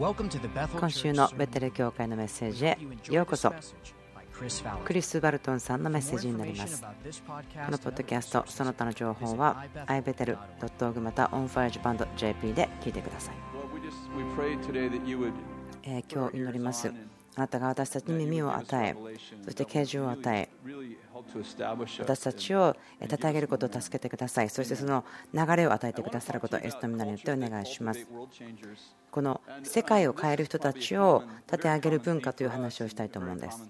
今週のベテル教会のメッセージへようこそ。クリス・バルトンさんのメッセージになります。このポッドキャストその他の情報は iBethel.org また onfirejapan.jp で聞いてください。今日祈ります。あなたが私たちに耳を与え、そして啓示を与え、私たちを立て上げることを助けてください。そしてその流れを与えてくださることをイエスの皆によってお願いします。この世界を変える人たちを立て上げる文化という話をしたいと思うんです。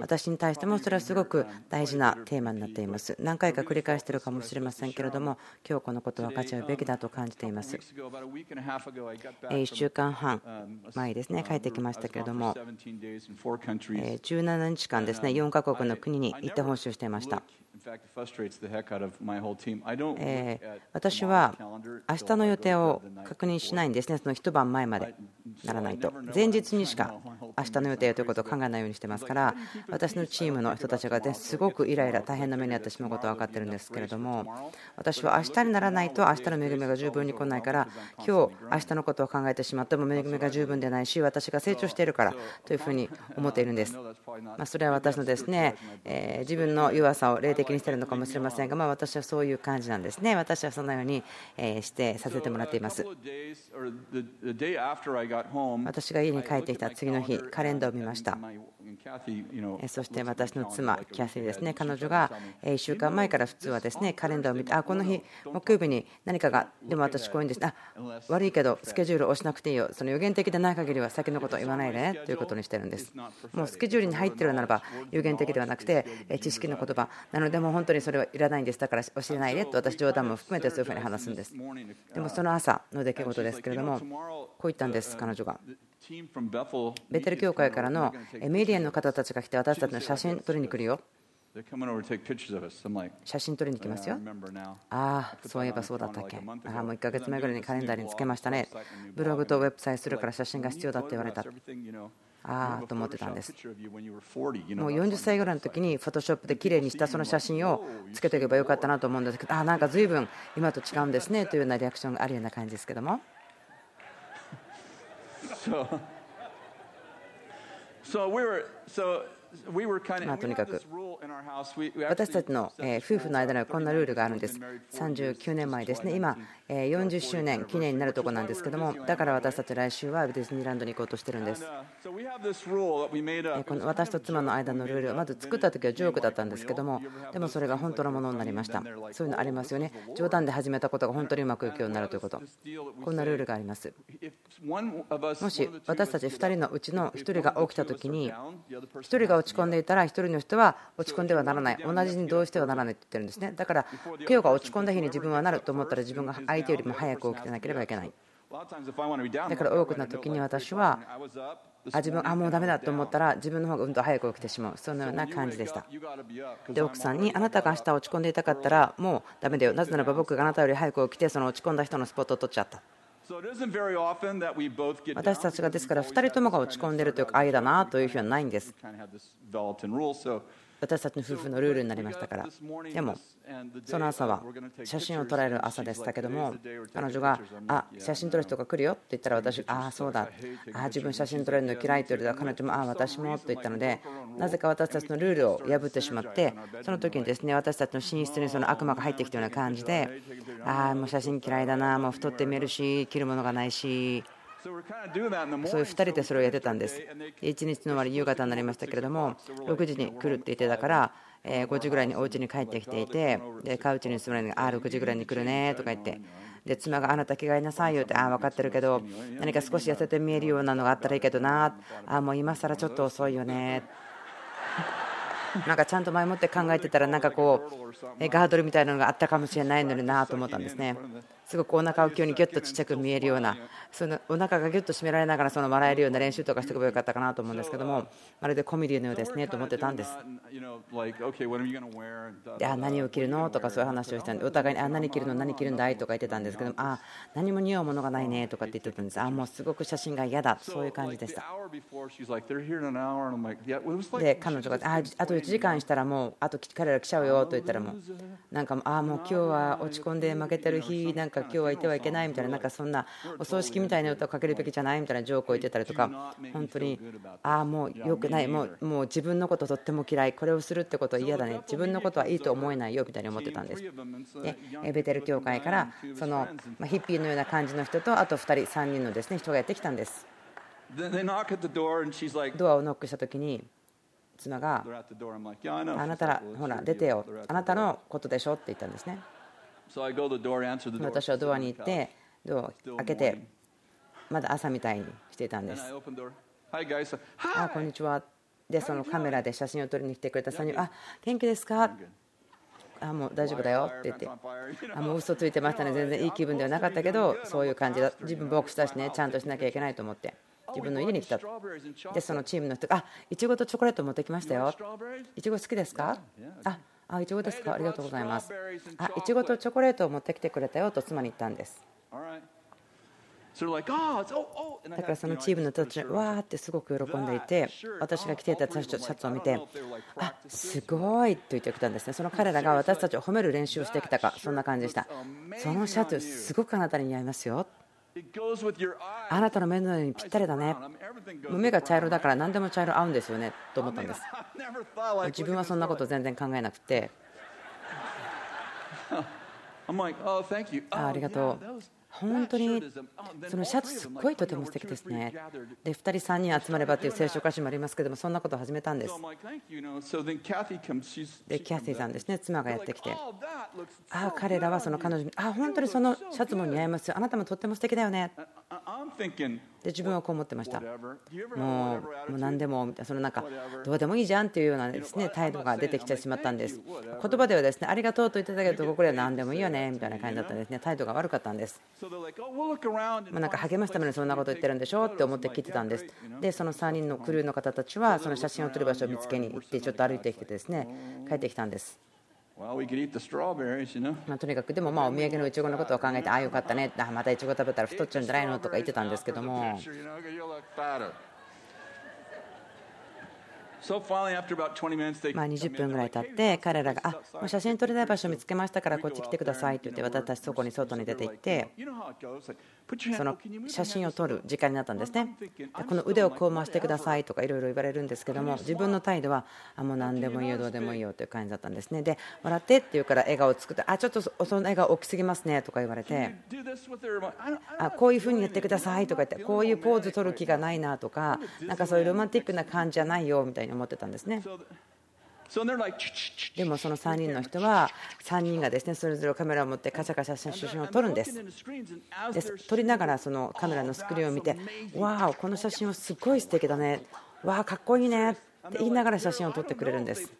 私に対してもそれはすごく大事なテーマになっています。何回か繰り返しているかもしれませんけれども、今日このことを分かち合うべきだと感じています。1週間半前ですね、帰ってきましたけれども、17日間ですね、4カ国の国に行って報酬していました。私は明日の予定を確認しないんですね。その一晩前までならないと、前日にしか明日の予定ということを考えないようにしてますから、私のチームの人たちがすごくイライラ大変な目に遭ってしまうことは分かってるんですけれども、私は明日にならないと明日の恵みが十分に来ないから、今日明日のことを考えてしまっても恵みが十分でないし、私が成長しているからというふうに思っているんです。それは私のですね、自分の弱さを霊的にしているのかもしれませんが、私はそういう感じなんですね。私はそのようにしてさせてもらっています。私が家に帰ってきた次の日、カレンダーを見ました。そして私の妻キャシーですね、彼女が1週間前から普通はですね、カレンダーを見て、この日木曜日に何かが、でも私こういうんですね、悪いけどスケジュールをしなくていいよ、その予言的でない限りは先のことを言わないでねということにしてるんです。もうスケジュールに入っているならば予言的ではなくて知識の言葉なので、もう本当にそれはいらないんです、だから教えないでと私冗談も含めてそういうふうに話すんです。でもその朝の出来事ですけれども、こう言ったんです、彼女が。ベテル教会からのメディアの方たちが来て、私たちの写真撮りに来るよ、写真撮りに来ますよ。そういえばそうだったっけ。もう1ヶ月前ぐらいにカレンダーにつけましたね。ブログとウェブサイトするから写真が必要だって言われた。と思ってたんです。もう40歳ぐらいの時にフォトショップで綺麗にしたその写真をつけておけばよかったなと思うんですけど、なんか随分今と違うんですねというようなリアクションがあるような感じですけども。とにかく私たちの夫婦の間にはこんなルールがあるんです。39年前ですね、今40周年記念になるとこなんですけども、だから私たち来週はディズニーランドに行こうとしてるんです。この私と妻の間のルールをまず作った時はジョークだったんですけども、でもそれが本当のものになりました。そういうのありますよね、冗談で始めたことが本当にうまくいくようになるということ。こんなルールがあります。もし私たち2人のうちの1人が起きた時に、1人が落ち込んでいたら1人の人は落ち込んではならない、同じにどうしてはならないと言ってるんですね。だから今日が落ち込んだ日に自分はなると思ったら、自分が相手よりも早く起きてなければいけない。だから多くの時に私は自分もうダメだと思ったら、自分の方がうんと早く起きてしまう、そのような感じでした。で、奥さんに、あなたが明日落ち込んでいたかったらもうダメだよ、なぜならば僕があなたより早く起きてその落ち込んだ人のスポットを取っちゃった。私たちがですから2人ともが落ち込んでいるというか、愛だなという日はないんです。私たちの夫婦のルールになりましたから。でもその朝は写真を撮られる朝でしたけども、彼女が写真撮る人が来るよって言ったら、私そうだ、自分写真撮れるの嫌いと言われたら、彼女も私もと言ったので、なぜか私たちのルールを破ってしまって、その時にですね、私たちの寝室にその悪魔が入ってきたような感じで、もう写真嫌いだな、もう太って見えるし着るものがないし、そういう2人でそれをやってたんです。1日の終わり夕方になりましたけれども、6時に来るって言ってたから5時ぐらいにお家に帰ってきていて、でカウチに座るのに6時ぐらいに来るねとか言って、で妻があなた着替えなさいよって、分かってるけど何か少し痩せて見えるようなのがあったらいいけどな、もう今更ちょっと遅いよねなんかちゃんと前もって考えてたら、なんかこうガードルみたいなのがあったかもしれないのになと思ったんですね。すごくお腹を急にギュッとちっちゃく見えるような、そのお腹がギュッと締められながらその笑えるような練習とかしておけばよかったかなと思うんですけども、まるでコメディのようですねと思ってたんです。で何を着るのとかそういう話をしたんで、お互いに何着るの何着るんだいとか言ってたんですけども、何も似合うものがないねとかって言ってたんです。もうすごく写真が嫌だ、そういう感じでした。で彼女があと1時間したらもうあと彼ら来ちゃうよと言ったら、もうなんかもう今日は落ち込んで負けてる日、なんかか今日はいてはいけないみたいな、なんかそんなお葬式みたいな歌をかけるべきじゃないみたいなジョークを言ってたりとか、本当にああもう良くない、もう自分のこととっても嫌い、これをするってことは嫌だね、自分のことはいいと思えないよみたいに思ってたんです。でベテル教会からそのヒッピーのような感じの人とあと2人3人のですね人がやってきたんです。ドアをノックした時に妻があなたらほら出てよ、あなたのことでしょって言ったんですね。私はドアに行ってドアを開けてまだ朝みたいにしていたんです。あこんにちは。でそのカメラで写真を撮りに来てくれた3人、あ元気ですか、あもう大丈夫だよって言って、あもう嘘ついてましたね、全然いい気分ではなかったけどそういう感じだ、自分ボックスだしねちゃんとしなきゃいけないと思って自分の家に来た。でそのチームの人がいちごとチョコレート持ってきましたよ、いちご好きですか、あいちごですか、ありがとうございます、あいちごとチョコレートを持ってきてくれたよと妻に言ったんです。だからそのチームの人たちがわーってすごく喜んでいて、私が着ていたシャツを見てあすごいと言ってきたんですね。その彼らが私たちを褒める練習をしてきたか、そんな感じでした。そのシャツすごくあなたに似合いますよ、あなたの目のようにぴったりだね、目が茶色だから何でも茶色合うんですよねと思ったんです。自分はそんなこと全然考えなくて、ありがとう、本当にそのシャツすっごいとても素敵ですね、で2人3人集まればという聖書歌詞もありますけども、そんなことを始めたんです。でキャシーさんですね、妻がやってきて、あ彼らはその彼女にあ本当にそのシャツも似合いますよ、あなたもとっても素敵だよね、で自分はこう思ってました。もう何でもそのなんかどうでもいいじゃんというようなですね態度が出てきてしまったんです。言葉ではですねありがとうと言ってたけど、ここでは何でもいいよねみたいな感じだったんですね。態度が悪かったんです。なんか励ますためにそんなこと言ってるんでしょって思って聞いてたんです。でその3人のクルーの方たちはその写真を撮る場所を見つけに行ってちょっと歩いてきてですね帰ってきたんです。とにかくでもお土産のイチゴのことを考えてああよかったね、またイチゴ食べたら太っちゃうんじゃないのとか言ってたんですけども、20分ぐらい経って彼らがもう写真撮れない場所見つけましたからこっち来てくださいと言って、私たちそこに外に出て行ってその写真を撮る時間になったんですね。この腕をこう回してくださいとかいろいろ言われるんですけども、自分の態度はもう何でもいいよどうでもいいよという感じだったんですね。で笑ってって言うから笑顔を作って、あちょっとその笑顔大きすぎますねとか言われて、あこういうふうにやってくださいとか言って、こういうポーズ撮る気がないなとか、なんかそういうロマンティックな感じじゃないよみたいな思ってたんですね。でもその3人の人は3人がですねそれぞれカメラを持ってカシャカシャ写真を撮るんです。で撮りながらそのカメラのスクリーンを見て、わあこの写真はすごい素敵だね、わあかっこいいねって言いながら写真を撮ってくれるんです。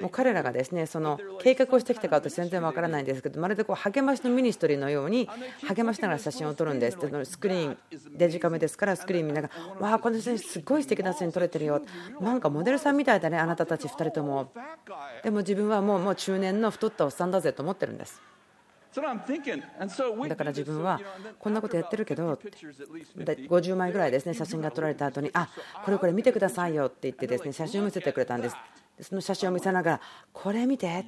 もう彼らがですねその計画をしてきたか私全然わからないんですけど、まるでこう励ましのミニストリーのように励ましながら写真を撮るんです。でスクリーンデジカメですからスクリーン見ながら、わあこの写真すごい素敵な写真撮れてるよ、なんかモデルさんみたいだねあなたたち2人とも、でも自分はもう中年の太ったおっさんだぜと思ってるんです。だから自分はこんなことやってるけど、50枚ぐらいですね写真が撮られた後に、あこれこれ見てくださいよって言ってですね写真を見せてくれたんです。その写真を見せながらこれ見てで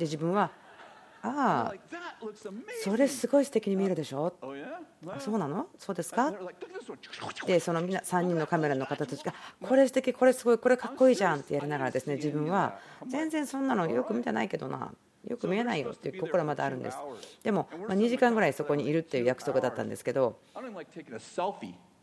自分はああそれすごい素敵に見えるでしょ、そうなのそうですか、でその3人のカメラの方たちがこれ素敵これすごいこれかっこいいじゃんってやりながらですね、自分は全然そんなのよく見てないけどな、よく見えないよっていう心はまだあるんです。でも2時間ぐらいそこにいるっていう約束だったんですけど、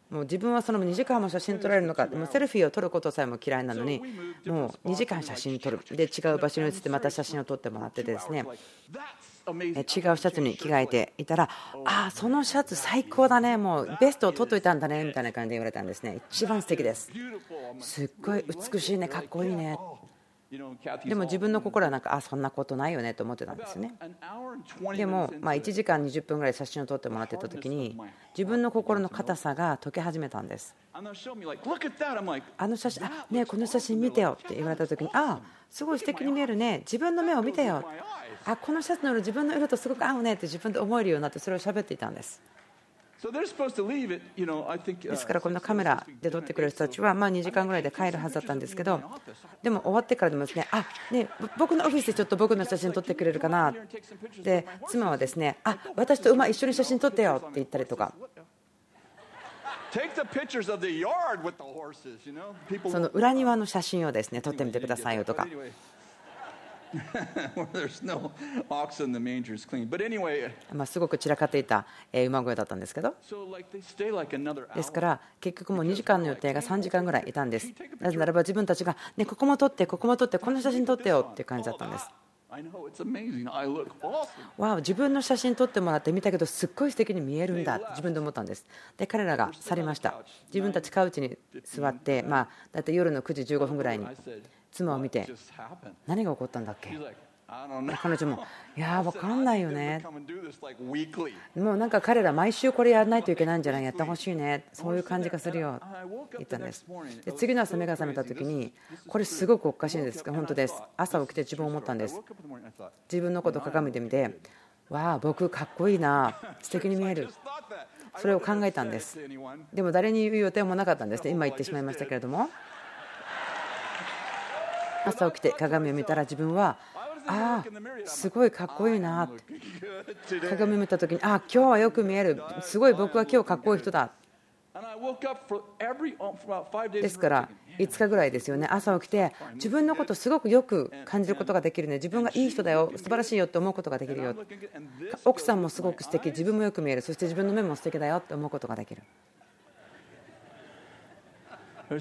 もう自分はその2時間も写真撮られるのか、もうセルフィーを撮ることさえも嫌いなのに、もう2時間写真撮る、で違う場所に移ってまた写真を撮ってもらってですね、違うシャツに着替えていたら、あそのシャツ最高だね、もうベストを取っといたんだねみたいな感じで言われたんですね。一番素敵です、すっごい美しいね、かっこいいね。でも自分の心はなんかそんなことないよねと思ってたんですよね。でも1時間20分ぐらい写真を撮ってもらってた時に、自分の心の硬さが解け始めたんです。あの写真ねえこの写真見てよって言われた時に、すごい素敵に見えるね、自分の目を見てよ、このシャツの色自分の色とすごく合うねって自分で思えるようになって、それを喋っていたんです。ですからこのカメラで撮ってくれる人たちは2時間ぐらいで帰るはずだったんですけど、でも終わってからでもですね、あね、僕のオフィスでちょっと僕の写真撮ってくれるかなで、妻はですね、あ私と馬一緒に写真撮ってよって言ったりとか、その裏庭の写真をですね撮ってみてくださいよとか。すごく散らかっていた馬小屋だったんですけど、ですから結局もう2時間の予定が3時間ぐらいいたんです。なぜならば自分たちがね、ここも撮ってここも撮ってこの写真撮ってよっていう感じだったんです。わあ、自分の写真撮ってもらって見たけどすっごい素敵に見えるんだって自分で思ったんです。で彼らが去りました。自分たちカウチに座ってだいたい夜の9時15分ぐらいに妻を見て、何が起こったんだっけ。彼女もいや分かんないよね、もうなんか彼ら毎週これやらないといけないんじゃない、やってほしいね、そういう感じがするよって言ったんです。で次の朝目が覚めた時に、これすごくおかしいんですが本当です。朝起きて自分を思ったんです。自分のこと鏡で見て、わあ僕かっこいいな、素敵に見える、それを考えたんです。でも誰に言う予定もなかったんですね。今言ってしまいましたけれども、朝起きて鏡を見たら自分はああすごいかっこいいな、鏡を見た時にああ今日はよく見える、すごい僕は今日かっこいい人だ。ですから5日ぐらいですよね、朝起きて自分のことすごくよく感じることができるね、自分がいい人だよ、素晴らしいよって思うことができるよ、奥さんもすごく素敵、自分もよく見える、そして自分の目も素敵だよって思うことができる。で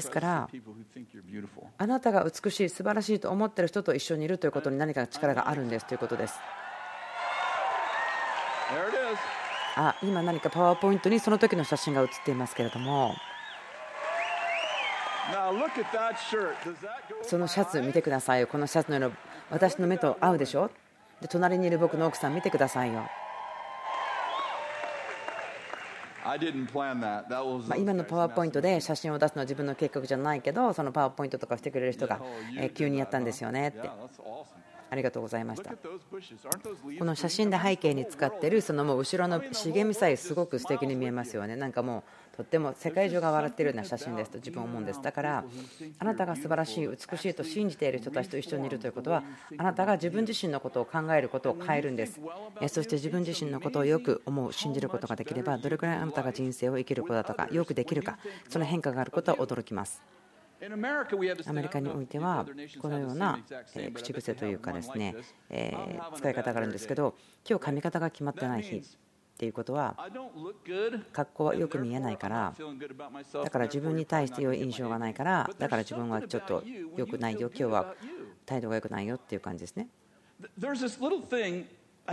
すからあなたが美しい素晴らしいと思っている人と一緒にいるということに何か力があるんですということです。今何かパワーポイントにその時の写真が写っていますけれども、そのシャツ見てくださいよ、このシャツの色私の目と合うでしょ。で隣にいる僕の奥さん見てくださいよ。今のパワーポイントで写真を出すのは自分の計画じゃないけど、そのパワーポイントとかしてくれる人が急にやったんですよねって、ありがとうございました。この写真で背景に使っているそのもう後ろの茂みさえすごく素敵に見えますよね。なんかもうとっても世界中が笑っているような写真ですと自分は思うんです。だからあなたが素晴らしい美しいと信じている人たちと一緒にいるということは、あなたが自分自身のことを考えることを変えるんです。そして自分自身のことをよく思う、信じることができれば、どれくらいあなたが人生を生きることだとかよくできるか、その変化があることは驚きます。アメリカにおいてはこのような口癖というかですね、使い方があるんですけど、今日髪型が決まってない日っていうことは格好はよく見えないから、だから自分に対して良い印象がないから、だから自分はちょっと良くないよ、今日は態度が良くないよっていう感じですね。こ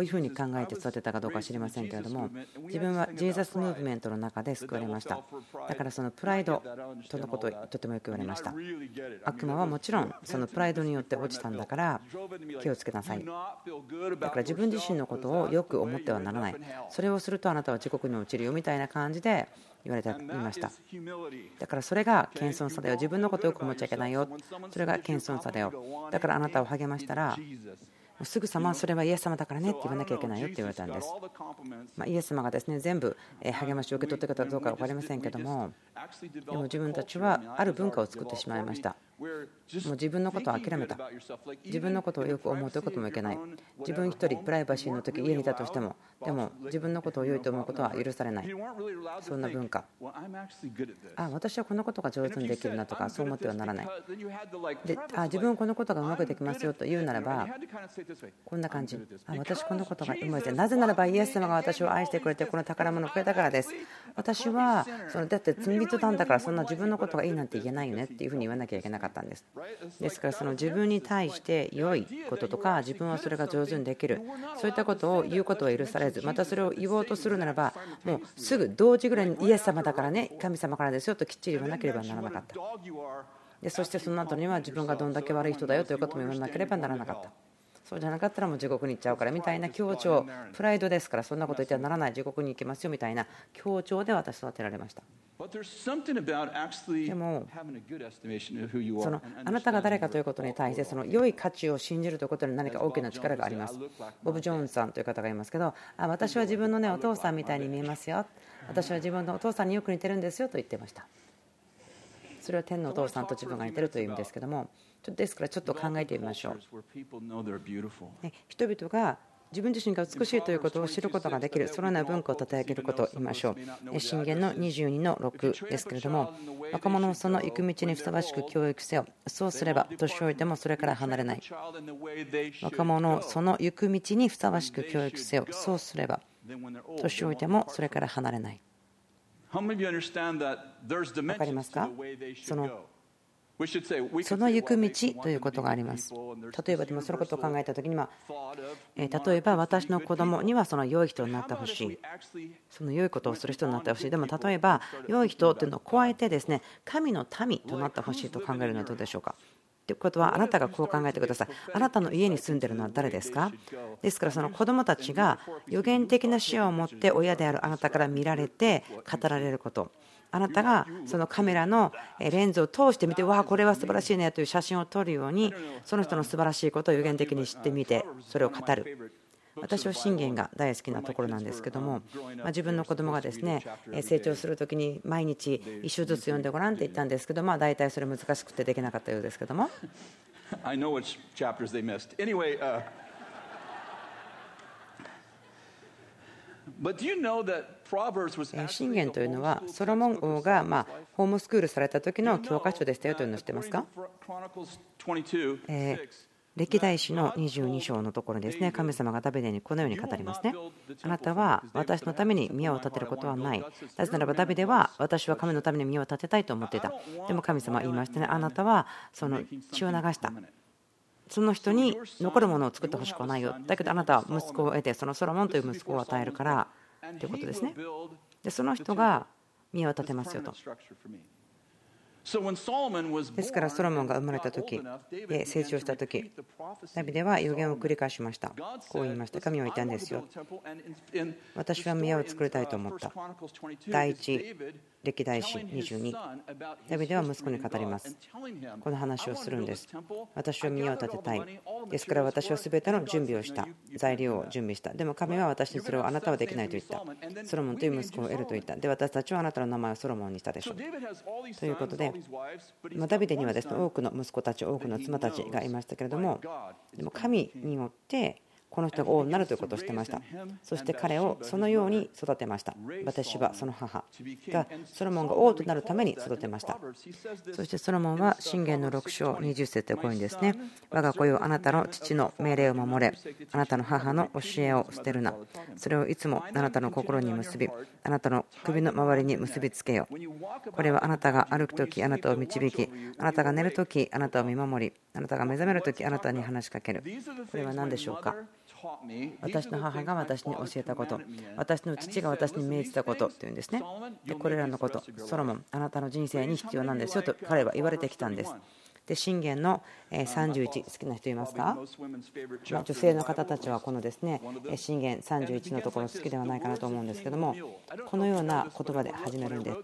ういうふうに考えて育てたかどうかは知りませんけれども、自分はジーザスムーブメントの中で救われました。だからそのプライドとのことをとてもよく言われました。悪魔はもちろんそのプライドによって落ちたんだから気をつけなさい。だから自分自身のことをよく思ってはならない、それをするとあなたは地獄に落ちるよみたいな感じで言われていました。だからそれが謙遜さだよ、自分のことをよく思っちゃいけないよ、それが謙遜さだよ。だからあなたを励ましたら、すぐさまそれはイエス様だからねって言わなきゃいけないよって言われたんです。イエス様がですね全部励ましを受け取ってくれたかどうかは分かりませんけども、でも自分たちはある文化を作ってしまいました。もう自分のことを諦めた、自分のことをよく思うということもいけない、自分一人プライバシーの時家にいたとしても、でも自分のことを良いと思うことは許されない、そんな文化。私はこのことが上手にできるなとかそう思ってはならない。で自分はこのことがうまくできますよと言うならば、こんな感じ、私このことがうまいです、なぜならばイエス様が私を愛してくれてこの宝物をくれたからです、私はそのだって罪人なんだからそんな自分のことがいいなんて言えないよねっていうふうに言わなきゃいけなかったんです。ですからその自分に対して良いこととか自分はそれが上手にできる、そういったことを言うことは許されず、またそれを言おうとするならばもうすぐ同時ぐらいにイエス様だからね、神様からですよときっちり言わなければならなかった。でそしてその後には自分がどんだけ悪い人だよということも言わなければならなかった。そうじゃなかったらもう地獄に行っちゃうからみたいな強調、プライドですからそんなこと言ってはならない、地獄に行きますよみたいな強調で私育てられました。でもそのあなたが誰かということに対してその良い価値を信じるということに何か大きな力があります。ボブ・ジョーンさんという方がいますけど、私は自分のねお父さんみたいに見えますよ、私は自分のお父さんによく似てるんですよと言ってました。それは天のお父さんと自分が似てるという意味ですけども、ですからちょっと考えてみましょう。人々が自分自身が美しいということを知ることができる、そのような文化を立て上げることを言いましょう。箴言の22の6ですけれども、若者をその行く道にふさわしく教育せよ、そうすれば年老いてもそれから離れない。若者をその行く道にふさわしく教育せよ、そうすれば年老いてもそれから離れない。分かりますか？その行く道ということがあります。例えばでもそのことを考えたときには、例えば私の子供にはその良い人になってほしい、その良いことをする人になってほしい。でも例えば良い人というのを加えてですね、神の民となってほしいと考えるのはどうでしょうか。ということはあなたがこう考えてください。あなたの家に住んでいるのは誰ですか。ですからその子どもたちが予言的な視野を持って親であるあなたから見られて語られること、あなたがそのカメラのレンズを通して見て、わあこれは素晴らしいねという写真を撮るように、その人の素晴らしいことを予言的に知ってみてそれを語る。私は箴言が大好きなところなんですけども、自分の子供がですね成長するときに毎日一週ずつ読んでごらんって言ったんですけど、大体それ難しくてできなかったようですけども、箴言というのはソロモン王がホームスクールされた時の教科書でしたよというのを知ってますか。歴代史の22章のところですね、神様がダビデにこのように語りますね。あなたは私のために宮を建てることはない。なぜならばダビデは私は神のために宮を建てたいと思っていた。でも神様は言いましたね、あなたはその血を流した、その人に残るものを作ってほしくはないよ。だけどあなたは息子を得て、そのソロモンという息子を与えるからということですね。でその人が宮を建てますよと。ですからソロモンが生まれた時、成長した時、ダビデは予言を繰り返しました。こう言いました。神は言ったんですよ、私は宮を作りたいと思った。第一歴代史22、ダビデは息子に語ります。この話をするんです。私は宮を建てたい、ですから私は全ての準備をした、材料を準備した。でも神は私にそれをあなたはできないと言った、ソロモンという息子を得ると言った。で私たちはあなたの名前をソロモンにしたでしょうということで、ダビデにはですね多くの息子たち、多くの妻たちがいましたけれども、でも神によってこの人が王になるということをしてました。そして彼をそのように育てました。バテシバ、その母がソロモンが王となるために育てました。そしてソロモンは箴言の6章20節でこういうんですね。我が子よ、あなたの父の命令を守れ、あなたの母の教えを捨てるな、それをいつもあなたの心に結び、あなたの首の周りに結びつけよ。これはあなたが歩くときあなたを導き、あなたが寝るときあなたを見守り、あなたが目覚めるときあなたに話しかける。これは何でしょうか。私の母が私に教えたこと、私の父が私に命じたことというんですね。でこれらのこと、ソロモンあなたの人生に必要なんですよと彼は言われてきたんです。で箴言の31、好きな人いますか。女性の方たちはこのですね箴言31のところ好きではないかなと思うんですけども、このような言葉で始めるんです。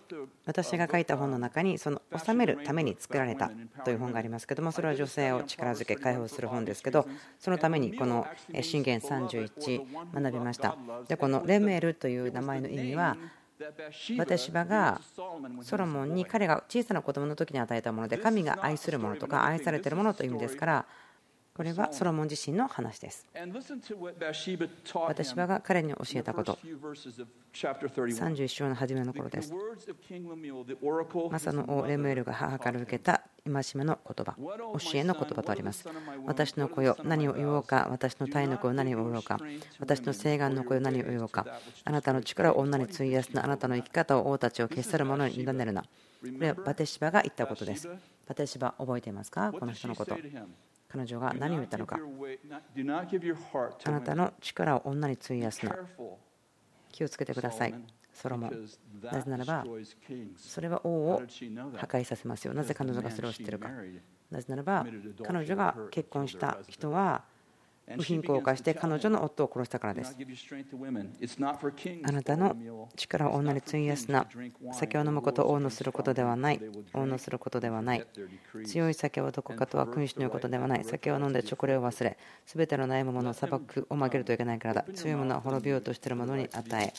私が書いた本の中にその収めるために作られたという本がありますけども、それは女性を力づけ解放する本ですけど、そのためにこの箴言31学びました。でこのレメルという名前の意味は、バテシバがソロモンに彼が小さな子供の時に与えたもので、神が愛するものとか愛されているものという意味ですから、これはソロモン自身の話です。バテシバが彼に教えたこと、31章の初めの頃です。マサの王レムエルが母から受けた戒めの言葉、教えの言葉とあります。私の子よ、何を言おうか、私の体の子よ、何を言おうか、私の誓願の子よ、何を言おうか、あなたの力を女に費やすな、あなたの生き方を王たちを消し去る者に委ねるな。これはバテシバが言ったことです。バテシバ、覚えていますか、この人のこと。彼女が何を言ったのか、あなたの力を女に費やすな、気をつけてくださいソロモン、なぜならばそれは王を破壊させますよ。なぜ彼女がそれを知っているか、なぜならば彼女が結婚した人は貧困化して彼女の夫を殺したからです。あなたの力を女に費やすな。酒を飲むことを王のすることではない。王のすることではない。強い酒はどこかとは君主の言うことではない。酒を飲んでチョコレを忘れ、すべての悩む者を裁くを曲げるといけないからだ。強い者は滅びようとしている者に与え、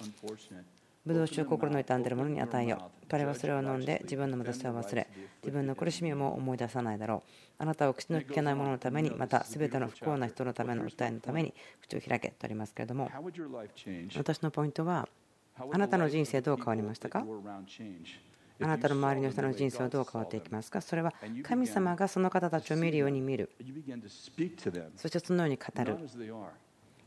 ぶどう酒を心の痛んでいる者に与えよ。彼はそれを飲んで自分の虚しさを忘れ、自分の苦しみをも思い出さないだろう。あなたは口の聞けない者のために、またすべての不幸な人のための訴えのために口を開けとありますけれども、私のポイントは、あなたの人生どう変わりましたか？あなたの周りの人の人生はどう変わっていきますか？それは神様がその方たちを見るように見る。そしてそのように語る。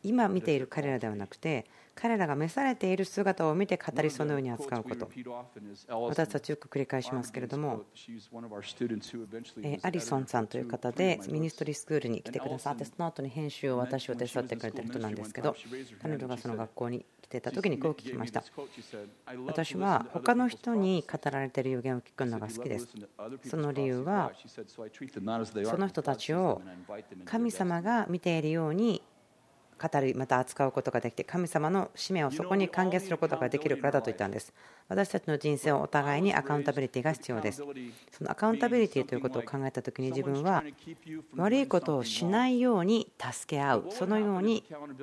今見ている彼らではなくて、彼らが召されている姿を見て語り、そのように扱うこと。私たちよく繰り返しますけれども、アリソンさんという方でミニストリースクールに来てくださって、その後に編集を私を手伝ってくれている人なんですけど、彼女がその学校に来ていた時にこう聞きました。私は他の人に語られている予言を聞くのが好きです。その理由は、その人たちを神様が見ているように語り、また扱うことができて、神様の使命をそこに還元することができるからだと言ったんです。私たちの人生をお互いにアカウンタビリティが必要です。そのアカウンタビリティということを考えたときに、自分は悪いことをしないように助け合う、そのように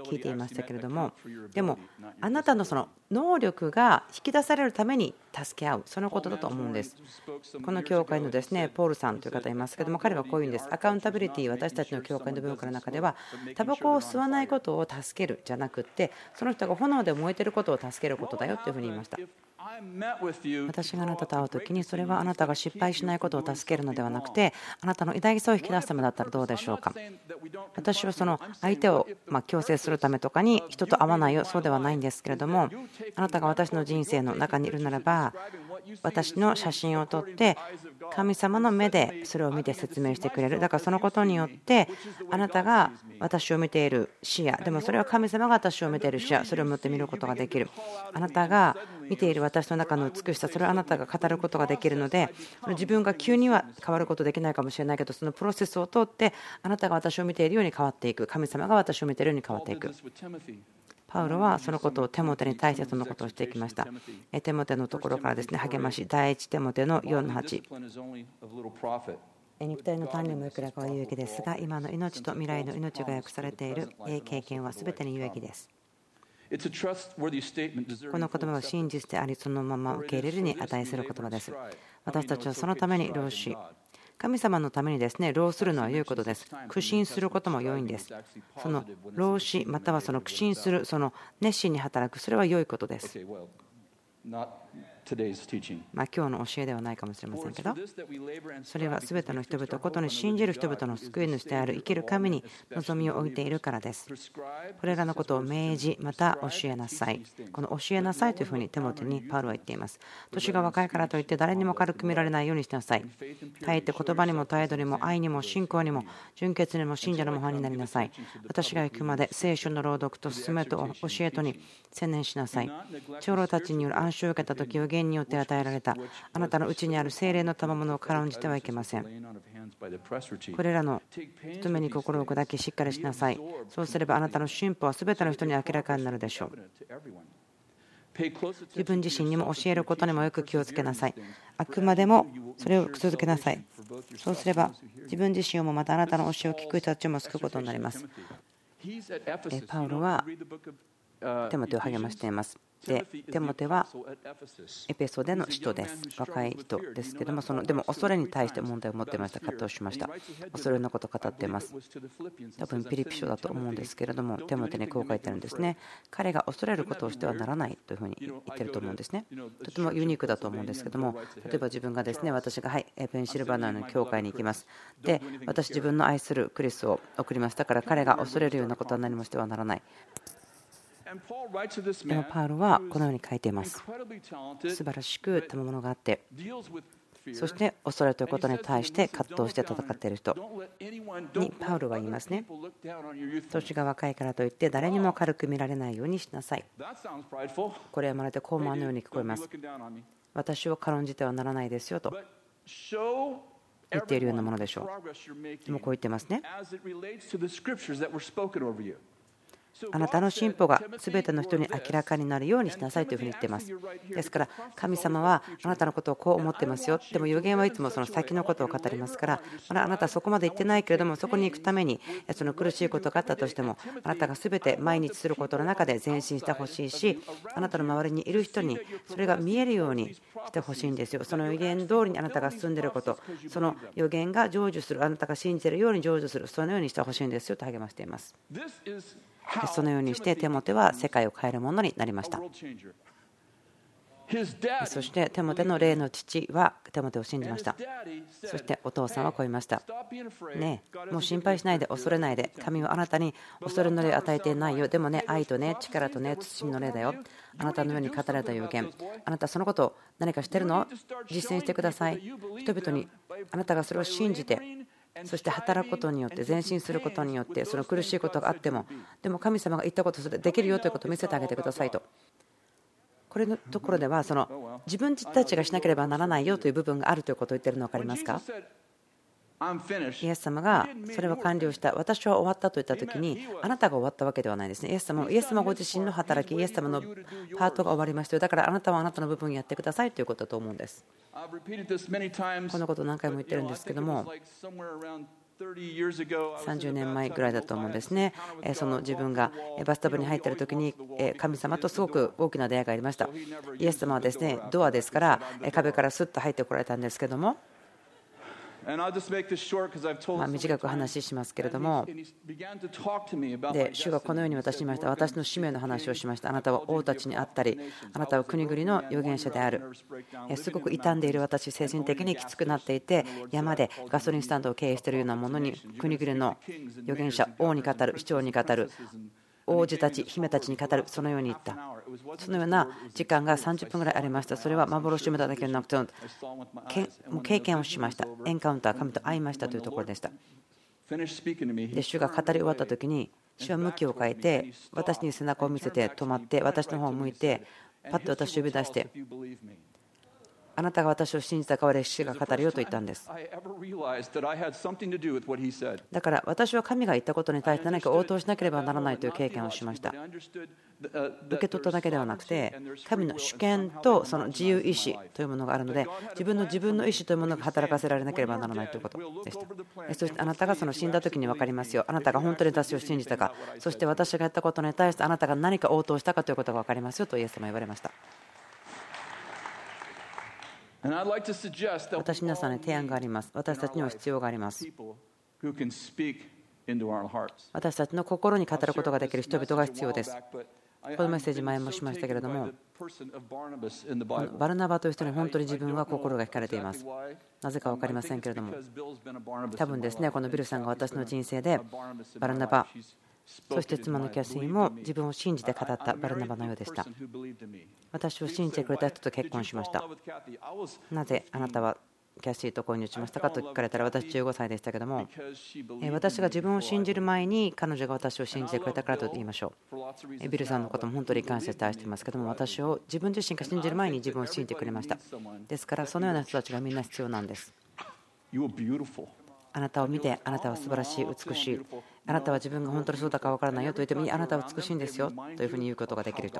聞いていましたけれども、でもあなたのその能力が引き出されるために助け合う、そのことだと思うんです。この教会のですね、ポールさんという方いますけれども、彼はこう言うんです。アカウンタビリティ、私たちの教会の文化の中では、タバコを吸わないことを助けるじゃなくって、その人が炎で燃えていることを助けることだよというふうに言いました。私があなたと会うときに、それはあなたが失敗しないことを助けるのではなくて、あなたの偉大さを引き出すためだったらどうでしょうか。私はその相手を強制するためとかに人と会わないよ、そうではないんですけれども、あなたが私の人生の中にいるならば、私の写真を撮って神様の目でそれを見て説明してくれる。だからそのことによって、あなたが私を見ている視野、でもそれは神様が私を見ている視野、それを持って見ることができる。あなたが見ている私の中の美しさ、それをあなたが語ることができるので、自分が急には変わることできないかもしれないけど、そのプロセスを通って、あなたが私を見ているように変わっていく、神様が私を見ているように変わっていく。パウロはそのことをテモテに対してそのことをしていきました。テモテのところからですね、励まし、第一テモテの 4-8。肉体の鍛錬もいくらかは有益ですが、今の命と未来の命が訳されている経験は全てに有益です。この言葉は真実であり、そのまま受け入れるに値する言葉です。私たちはそのために労し、神様のためにですね、労するのは良いことです。苦心することも良いんです。その労し、またはその苦心する、その熱心に働く、それは良いことです。今日の教えではないかもしれませんけど、それは全ての人々、ことに信じる人々の救い主である生きる神に望みを置いているからです。これらのことを命じ、また教えなさい。この教えなさいというふうにテモテにパウロは言っています。年が若いからといって誰にも軽く見られないようにしなさい。かえって言葉にも態度にも愛にも信仰にも純潔にも信者の模範になりなさい。私が行くまで聖書の朗読と勧めと教えとに専念しなさい。長老たちによる暗示を受けた時、予言によって与えられたあなたのうちにある精霊の賜物を軽んじてはいけません。これらの務めに心を砕き、しっかりしなさい。そうすればあなたの進歩はすべての人に明らかになるでしょう。自分自身にも教えることにもよく気をつけなさい。あくまでもそれを続けなさい。そうすれば自分自身をも、またあなたの教えを聞く人たちも救うことになります。パウロはテモテを励ましています。でテモテはエペソでの使徒です。若い人ですけども、でも恐れに対して問題を持っていました。葛藤しました。恐れのことを語っています。多分ピリピ書だと思うんですけれども、テモテにこう書いてあるんですね。彼が恐れることをしてはならないというふうに言っていると思うんですね。とてもユニークだと思うんですけども、例えば自分がですね、私がペンシルバニアの教会に行きます。で私、自分の愛するクリスを送ります。だから彼が恐れるようなことは何もしてはならない。でもパウロはこのように書いています。素晴らしく賜物があって、そして恐れということに対して葛藤して戦っている人にパウロは言いますね。年が若いからといって誰にも軽く見られないようにしなさい。これはまるで高慢のように聞こえます。私を軽んじてはならないですよと。言っているようなものでしょう。でもこう言ってますね。あなたの進歩がすべての人に明らかになるようにしなさいというふうに言っています。ですから神様はあなたのことをこう思ってますよ。でも予言はいつもその先のことを語りますから、まだあなたはそこまで行ってないけれども、そこに行くためにその苦しいことがあったとしても、あなたがすべて毎日することの中で前進してほしいし、あなたの周りにいる人にそれが見えるようにしてほしいんですよ。その予言通りにあなたが進んでいること、その予言が成就する、あなたが信じているように成就する、そのようにしてほしいんですよと励ましています。そのようにしてテモテは世界を変えるものになりました。そしてテモテの霊の父はテモテを信じました。そしてお父さんはこう言いました。ねえ、もう心配しないで、恐れないで、神はあなたに恐れの霊を与えていないよ。でもね、愛とね、力とね、慎みの霊だよ。あなたのように語られた予言、あなたそのことを何かしてるの？実践してください。人々にあなたがそれを信じて、そして働くことによって、前進することによって、その苦しいことがあっても、でも神様が言ったこと、それできるよということを見せてあげてくださいと。これのところでは、その自分たちがしなければならないよという部分があるということを言っているの分かりますか？イエス様がそれは完了した、私は終わったと言ったときに、あなたが終わったわけではないですね。イエス様ご自身の働き、イエス様のパートが終わりましたよ。だからあなたはあなたの部分をやってくださいということだと思うんです。このことを何回も言ってるんですけども、30年前ぐらいだと思うんですね。その自分がバスタブに入っている時に、神様とすごく大きな出会いがありました。イエス様はですね、ドアですから壁からスッと入ってこられたんですけども、短く話しますけれども、で主がこのように私に言いました。私の使命の話をしました。あなたは王たちにあったり、あなたは国々の預言者である。すごく傷んでいる私、精神的にきつくなっていて、山でガソリンスタンドを経営しているようなものに、国々の預言者、王に語る、市長に語る、王子たち、姫たちに語る、そのように言った。そのような時間が30分ぐらいありました。それは幻を見ただけでなくて、経験をしました。エンカウンター、神と会いましたというところでした。で主が語り終わった時に、主は向きを変えて私に背中を見せて止まって、私の方を向いてパッと私を呼び出して、あなたが私を信じたかは歴史が語るよと言ったんです。だから私は神が言ったことに対して何か応答しなければならないという経験をしました。受け取っただけではなくて、神の主権とその自由意志というものがあるので、自分の意志というものが働かせられなければならないということでした。そしてあなたがその死んだ時に分かりますよ。あなたが本当に私を信じたか、そして私がやったことに対してあなたが何か応答したかということが分かりますよとイエス様は言われました。私、皆さんに提案があります。私たちには必要があります。私たちの心に語ることができる人々が必要です。このメッセージ前もしましたけれども、バルナバという人に本当に自分は心が惹かれています。なぜか分かりませんけれども、多分ですね、このビルさんが私の人生でバルナバ、そして妻のキャスリンも自分を信じて語ったバルナバのようでした。私を信じてくれた人と結婚しました。なぜあなたはキャシーと購入しましたかと聞かれたら、私15歳でしたけども、私が自分を信じる前に彼女が私を信じてくれたからと言いましょう。ビルさんのことも本当に感謝して愛してますけども、私を自分自身が信じる前に自分を信じてくれました。ですからそのような人たちがみんな必要なんです。あなたを見て、あなたは素晴らしい、美しい、あなたは自分が本当にそうだか分からないよと言ってもいい、あなたは美しいんですよというふうに言うことができる人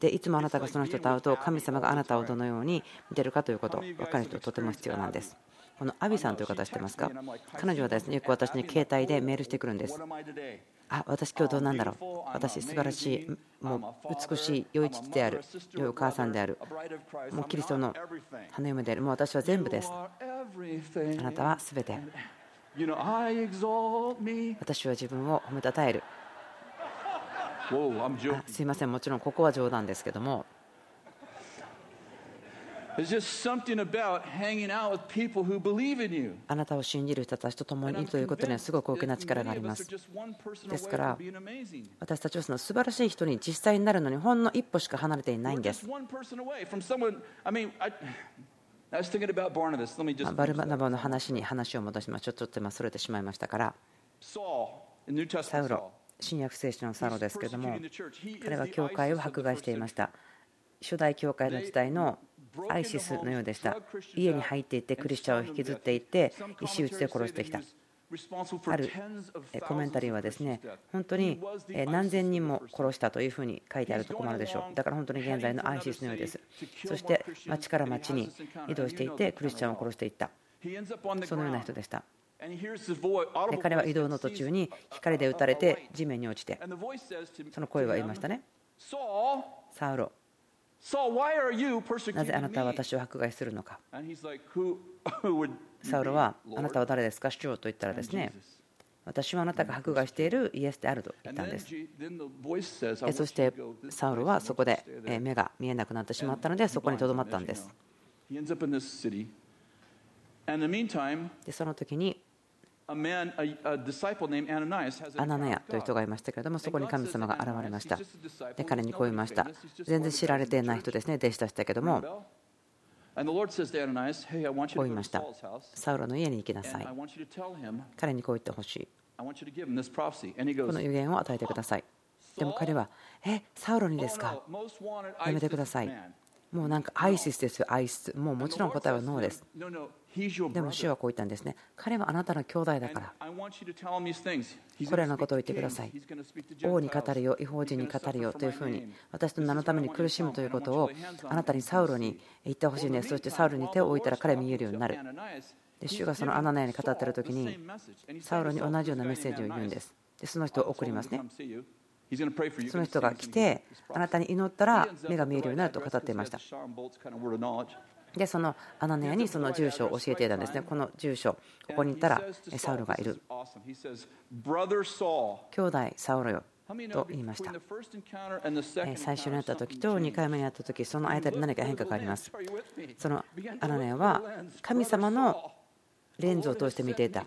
で、いつもあなたがその人と会うと、神様があなたをどのように見てるかということを分かる人、とても必要なんです。このアビさんという方知ってますか？彼女はですね、よく私に携帯でメールしてくるんです。私今日どうなんだろう、私素晴らしい、もう美しい、良い父である、良いお母さんである、もうキリストの花嫁である、もう私は全部です、あなたは全て、私は自分を褒めたたえる。すいません、もちろんここは冗談ですけども、あなたを信じる人たちと共にということにはすごく大きな力があります。ですから私たちはその素晴らしい人に実際になるのにほんの一歩しか離れていないんです。バルナバの話に話を戻しましょう。ちょっと今それてしまいましたから、サウロ、新約聖書のサウロですけれども、彼は教会を迫害していました。初代教会の時代のアイシスのようでした。家に入っていってクリスチャンを引きずっていって石打ちで殺してきた。あるコメンタリーはですね、本当に何千人も殺したというふうに書いてあるとこもあるでしょう。だから本当に現在のアイシスのようです。そして町から町に移動していってクリスチャンを殺していった、そのような人でした。彼は移動の途中に光で撃たれて地面に落ちて、その声は言いましたね。サウロ、なぜあなたは私を迫害するのか。サウロは、あなたは誰ですか、主張と言ったらですね、私はあなたが迫害しているイエスであると言ったんです。そしてサウロはそこで目が見えなくなってしまったので、そこにとどまったんです。でその時にアナナヤという人がいましたけれども、そこに神様が現れました。で彼にこう言いました。全然知られていない人ですね、弟子たちだけども、こう言いました。サウロの家に行きなさい、彼にこう言ってほしい、この予言を与えてください。でも彼は、サウロにですか、やめてください、もうなんかアイシスですよ、アイシス。もうもちろん答えはノーです。でも主はこう言ったんですね。彼はあなたの兄弟だから、これらのことを言ってください。王に語るよ、異邦人に語るよというふうに、私の名のために苦しむということをあなたにサウロに言ってほしいんです。そしてサウロに手を置いたら彼は見えるようになる。で主がそのアナナヤに語っているときに、サウロに同じようなメッセージを言うんです。でその人を送りますね。その人が来て、あなたに祈ったら目が見えるようになると語っていました。でそのアナナヤにその住所を教えていたんですね。この住所、ここにいたらサウルがいる、兄弟サウルよと言いました。最初に会った時と2回目に会った時、その間で何か変化があります。そのアナナヤは神様のレンズを通して見ていた。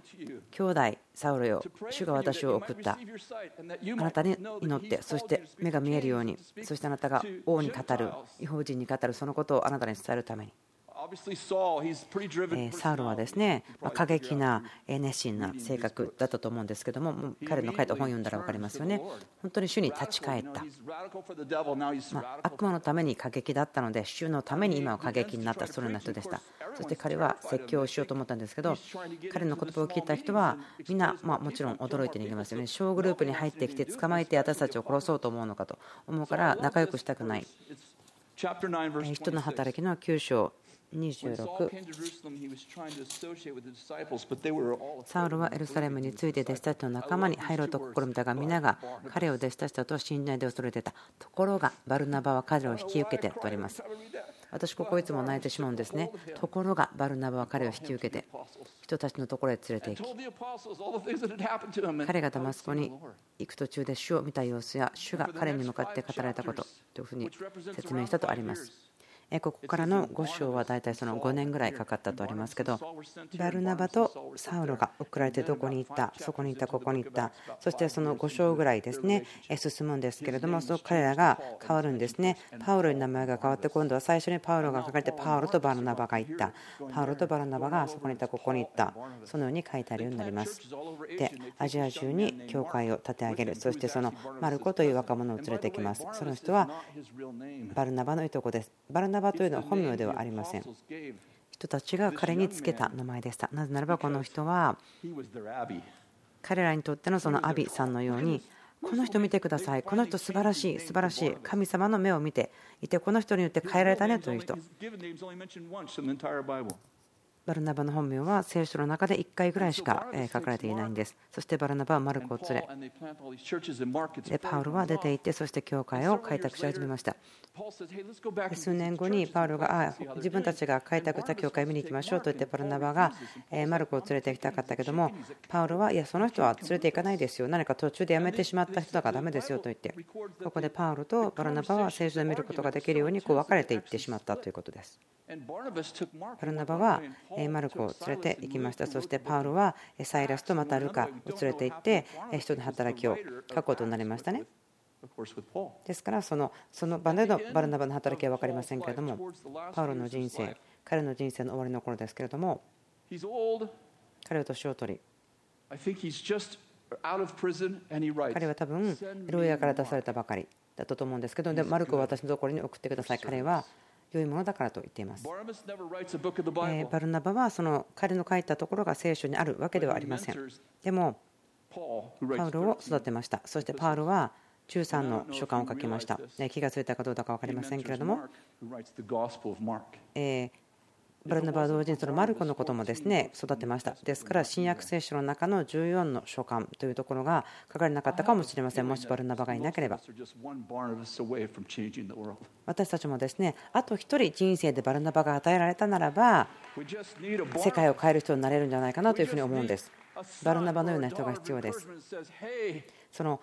兄弟サウルよ、主が私を送った、あなたに祈って、そして目が見えるように、そしてあなたが王に語る、異邦人に語る、そのことをあなたに伝えるために。サウルはですね、過激な熱心な性格だったと思うんですけども、彼の書いた本を読んだら分かりますよね。本当に主に立ち返った。悪魔のために過激だったので、主のために今は過激になった、そのような人でした。そして彼は説教をしようと思ったんですけど、彼の言葉を聞いた人はみんな、もちろん驚いて逃げますよね。小グループに入ってきて捕まえて私たちを殺そうと思うのかと思うから、仲良くしたくない。人の働きの9章26、サウルはエルサレムについて弟子たちの仲間に入ろうと試みたが、皆が彼を弟子たちだと信頼で恐れていた。ところがバルナバは彼を引き受けてとあります。私ここいつも泣いてしまうんですね。ところがバルナバは彼を引き受けて人たちのところへ連れて行き、彼がダマスコに行く途中で主を見た様子や主が彼に向かって語られたことというふうに説明したとあります。ここからの5章はだいたいその5年ぐらいかかったとありますけど、バルナバとサウロが送られてどこに行った、そこに行った、ここに行った、そしてその5章ぐらいですね進むんですけれども、その彼らが変わるんですね。パウロに名前が変わって、今度は最初にパウロが書かれて、パウロとバルナバが行った、パウロとバルナバがそこに行った、ここに行った、そのように書いてあるようになります。でアジア中に教会を立て上げる。そしてそのマルコという若者を連れてきます。その人はバルナバのいとこです。バルナバというのは本名ではありません。人たちが彼につけた名前でした。なぜならばこの人は彼らにとってのそのアビさんのように、この人見てください、この人素晴らしい、素晴らしい、神様の目を見ていてこの人によって変えられたねという人。バルナバの本名は聖書の中で1回ぐらいしか書かれていないんです。そしてバルナバはマルコを連れ、パウロは出て行って、そして教会を開拓し始めました。数年後にパウロが、自分たちが開拓した教会を見に行きましょうと言って、バルナバがマルコを連れて行きたかったけども、パウロはいやその人は連れて行かないですよ、何か途中でやめてしまった人だからダメですよと言って、ここでパウロとバルナバは聖書で見ることができるようにこう分かれていってしまったということです。バルナバはマルコを連れて行きました。そしてパウロはサイラスとまたルカを連れて行って人の働きを書くことになりましたね。ですからその場でのバルナバの働きは分かりませんけれども、パウロの人生、彼の人生の終わりの頃ですけれども、彼は年を取り、彼は多分牢屋から出されたばかりだったと思うんですけど、でマルコを私のところに送ってください、彼は良いものだからと言っています。バルナバはその彼の書いたところが聖書にあるわけではありません。でもパウロを育てました。そしてパウロは中3の書簡を書きました。気がついたかどうだか分かりませんけれども、バルナバは同時にそのマルコのこともですね育てました。ですから新約聖書の中の14の書簡というところが書かれなかったかもしれません。もしバルナバがいなければ、私たちもですねあと一人人生でバルナバが与えられたならば世界を変える人になれるんじゃないかなというふうに思うんです。バルナバのような人が必要です。その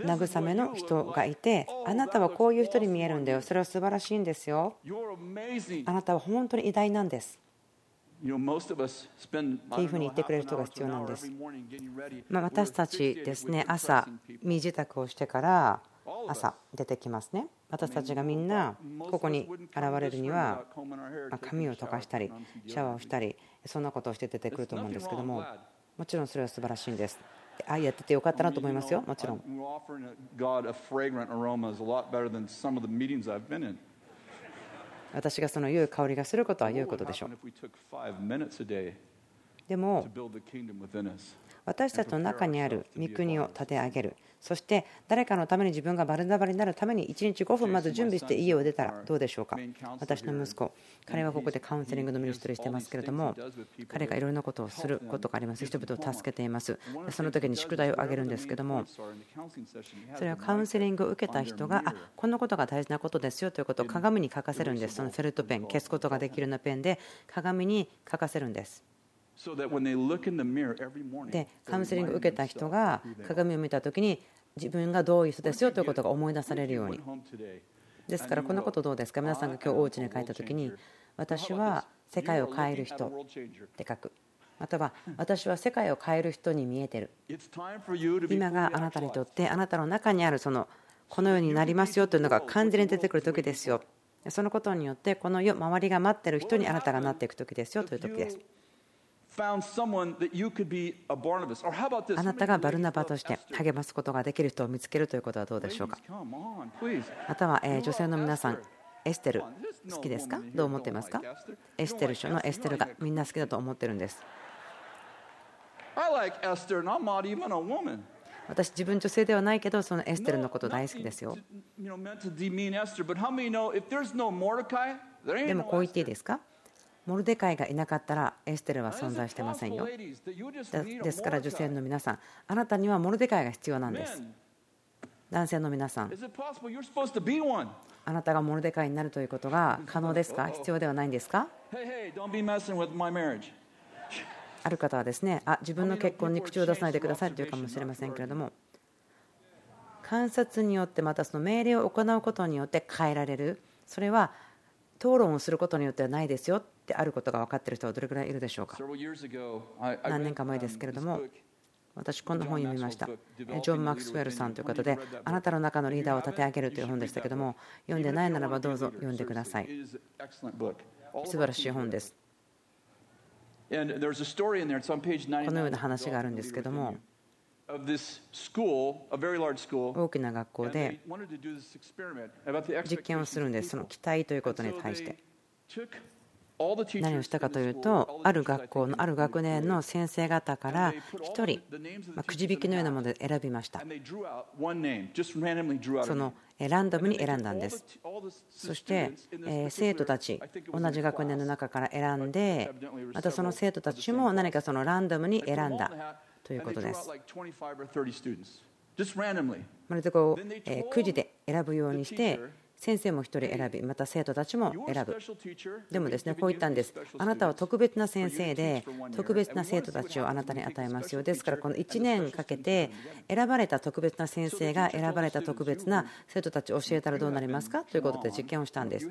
慰めの人がいて、あなたはこういう人に見えるんだよ、それは素晴らしいんですよ、あなたは本当に偉大なんですというふうに言ってくれる人が必要なんです。私たちですね朝身支度をしてから朝出てきますね。私たちがみんなここに現れるには髪を溶かしたりシャワーをしたりそんなことをして出てくると思うんですけども、もちろんそれは素晴らしいんです。やっててよかったなと思いますよ、もちろん。私がその良い香りがすることは良いことでしょう。でも私たちの中にある御国を立て上げる、そして誰かのために自分がバルナバになるために1日5分まず準備して家を出たらどうでしょうか。私の息子、彼はここでカウンセリングのミニストリーしてますけれども、彼がいろんなことをすることがあります。人々を助けています。その時に宿題をあげるんですけども、それはカウンセリングを受けた人がこんなことが大事なことですよということを鏡に書かせるんです。そのフェルトペン、消すことができるようなペンで鏡に書かせるんです。でカウンセリングを受けた人が鏡を見たときに自分がどういう人ですよということが思い出されるように。ですからこんなことどうですか。皆さんが今日お家に帰ったときに、私は世界を変える人って書く、または私は世界を変える人に見えてる。今があなたにとってあなたの中にあるそのこのようになりますよというのが完全に出てくるときですよ。そのことによってこの世周りが待ってる人にあなたがなっていくときですよというときです。あなたがバルナバとして励ますことができる人を見つけるということはどうでしょうか。または女性の皆さん、エステル好きですか、どう思っていますか。エステル書のエステルがみんな好きだと思ってるんです。私自分女性ではないけどそのエステルのこと大好きですよ。でもこう言っていいですか。モルデカイがいなかったらエステルは存在してませんよ。ですから女性の皆さん、あなたにはモルデカイが必要なんです。男性の皆さん、あなたがモルデカイになるということが可能ですか、必要ではないんですか。ある方はですね、自分の結婚に口を出さないでくださいというかもしれませんけれども、観察によってまたその命令を行うことによって変えられる、それは討論をすることによってはないですよってあることが分かっている人はどれくらいいるでしょうか。何年か前ですけれども、私こんな本を読みました。ジョン・マクスウェルさんという方で、あなたの中のリーダーを立て上げるという本でしたけれども、読んでないならばどうぞ読んでください。素晴らしい本です。このような話があるんですけれども、大きな学校で実験をするんです。その期待ということに対して。何をしたかというと、ある学校のある学年の先生方から1人くじ引きのようなもので選びました。そのランダムに選んだんです。そして生徒たち、同じ学年の中から選んで、またその生徒たちも何かそのランダムに選んだということです。まるでこうくじで選ぶようにして、先生も1人選び、また生徒たちも選ぶ。でもですね、こう言ったんです。あなたは特別な先生で、特別な生徒たちをあなたに与えますよ。ですからこの1年かけて選ばれた特別な先生が選ばれた特別な生徒たちを教えたらどうなりますかということで実験をしたんです。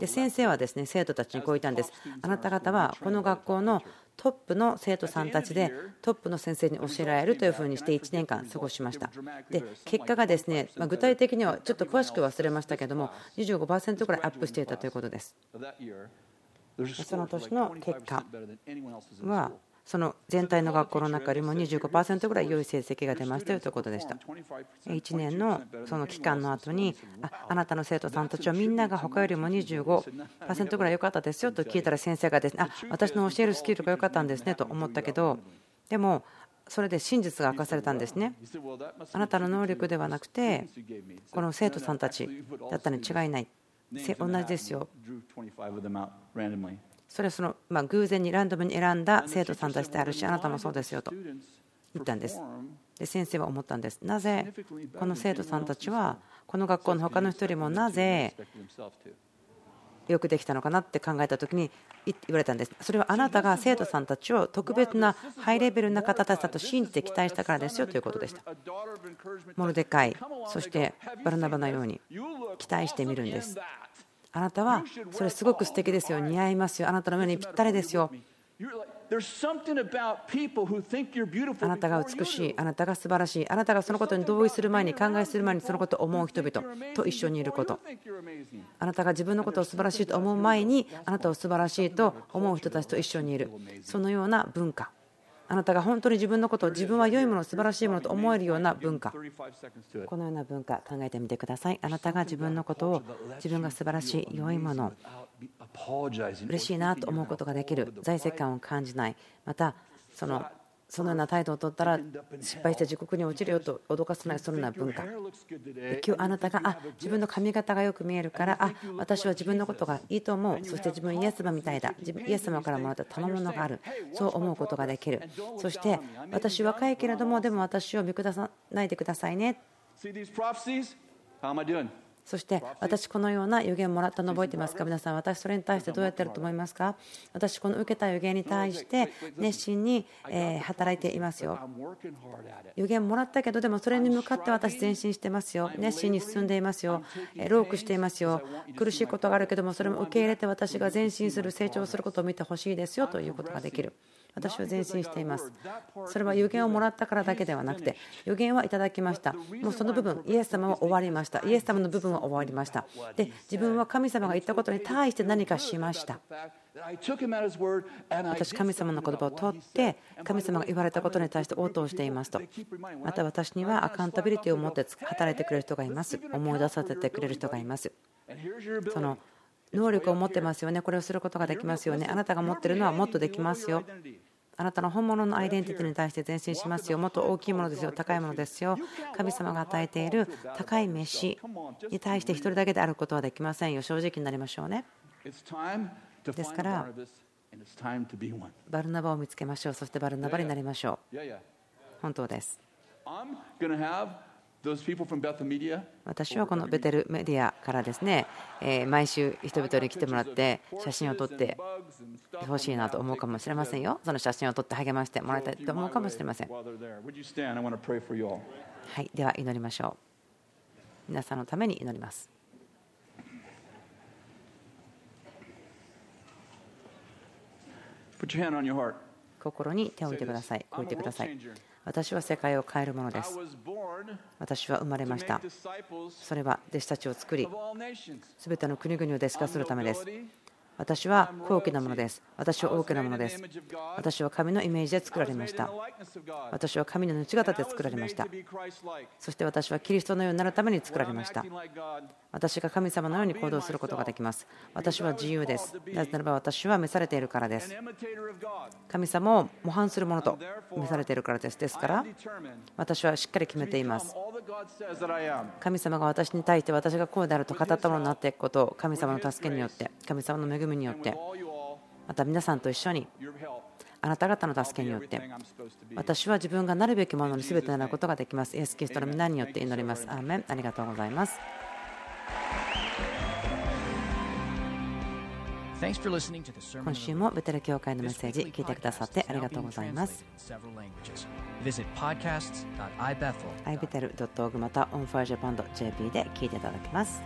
で、先生はですね、生徒たちにこう言ったんです。あなた方はこの学校のトップの生徒さんたちでトップの先生に教えられるというふうにして1年間過ごしました。で、結果がですね、具体的にはちょっと詳しく忘れましたけれども 25% くらいアップしていたということです。その年の結果はその全体の学校の中よりも 25% ぐらい良い成績が出ましたよということでした。1年のその期間の後に あなたの生徒さんたちはみんなが他よりも 25% ぐらい良かったですよと聞いたら、先生がですね、私の教えるスキルが良かったんですねと思ったけど、でもそれで真実が明かされたんですね。あなたの能力ではなくてこの生徒さんたちだったに違いない、同じですよ。それはその偶然にランダムに選んだ生徒さんたちであるし、あなたもそうですよと言ったんです。で、先生は思ったんです。なぜこの生徒さんたちはこの学校の他の人よりもなぜよくできたのかなって考えたときに言われたんです。それはあなたが生徒さんたちを特別なハイレベルな方たちだと信じて期待したからですよということでした。モルデカイ、そしてバルナバのように期待してみるんです。あなたはそれすごく素敵ですよ、似合いますよ、あなたの目にぴったりですよ、あなたが美しい、あなたが素晴らしい、あなたがそのことに同意する前に、考えする前にそのことを思う人々と一緒にいること、あなたが自分のことを素晴らしいと思う前にあなたを素晴らしいと思う人たちと一緒にいる、そのような文化、あなたが本当に自分のことを、自分は良いもの、素晴らしいものと思えるような文化、このような文化考えてみてください。あなたが自分のことを、自分が素晴らしい、良いもの、嬉しいなと思うことができる、罪責感を感じない、またそのような態度を取ったら失敗して自国に落ちるよと脅かさない、そのような文化。今日あなたが自分の髪型がよく見えるから、私は自分のことがいいと思う、そして自分イエス様みたいだ、イエス様からもらった賜物がある、そう思うことができる。そして私若いけれども、でも私を見下さないでくださいね。そして私このような予言をもらったの覚えてますか、皆さん。私それに対してどうやってると思いますか。私この受けた予言に対して熱心に働いていますよ。予言もらったけど、でもそれに向かって私前進してますよ、熱心に進んでいますよ、労苦していますよ、苦しいことがあるけどもそれも受け入れて私が前進する、成長することを見てほしいですよということができる。私は前進しています。それは予言をもらったからだけではなくて、予言はいただきました、もうその部分、イエス様は終わりました、イエス様の部分は終わりました。で、自分は神様が言ったことに対して何かしました。私、神様の言葉を取って神様が言われたことに対して応答していますと。また私にはアカウンタビリティを持って働いてくれる人がいます、思い出させてくれる人がいます。その能力を持ってますよね、これをすることができますよね、あなたが持っているのはもっとできますよ、あなたの本物のアイデンティティに対して前進しますよ、もっと大きいものですよ、高いものですよ、神様が与えている高い飯に対して一人だけであることはできませんよ、正直になりましょうね。ですからバルナバを見つけましょう、そしてバルナバになりましょう。本当です。私はこのベテルメディアからですね、毎週人々に来てもらって写真を撮ってほしいなと思うかもしれませんよ。その写真を撮って励ましてもらいたいと思うかもしれません。はい、では祈りましょう。皆さんのために祈ります。心に手を置いてください。置いてください。私は世界を変えるものです。私は生まれました。それは弟子たちを作り、すべての国々を弟子化するためです。私は高貴なものです。私は大きなものです。私は神のイメージで作られました。私は神のぬちがたで作られました。そして私はキリストのようになるために作られました。私が神様のように行動することができます。私は自由です。なぜならば私は召されているからです。神様を模範するものと召されているからです。ですから私はしっかり決めています。神様が私に対して私がこうであると語ったものになっていくことを、神様の助けによって、神様の恵みによって、また皆さんと一緒に、あなた方の助けによって、私は自分がなるべきものに全てなることができます。イエス・キリストの皆によって祈ります。アーメン。ありがとうございます。今週もベテル教会のメッセージ聞いてくださってありがとうございます。iBethel.org また onfirejapan.jp で聞いていただけます。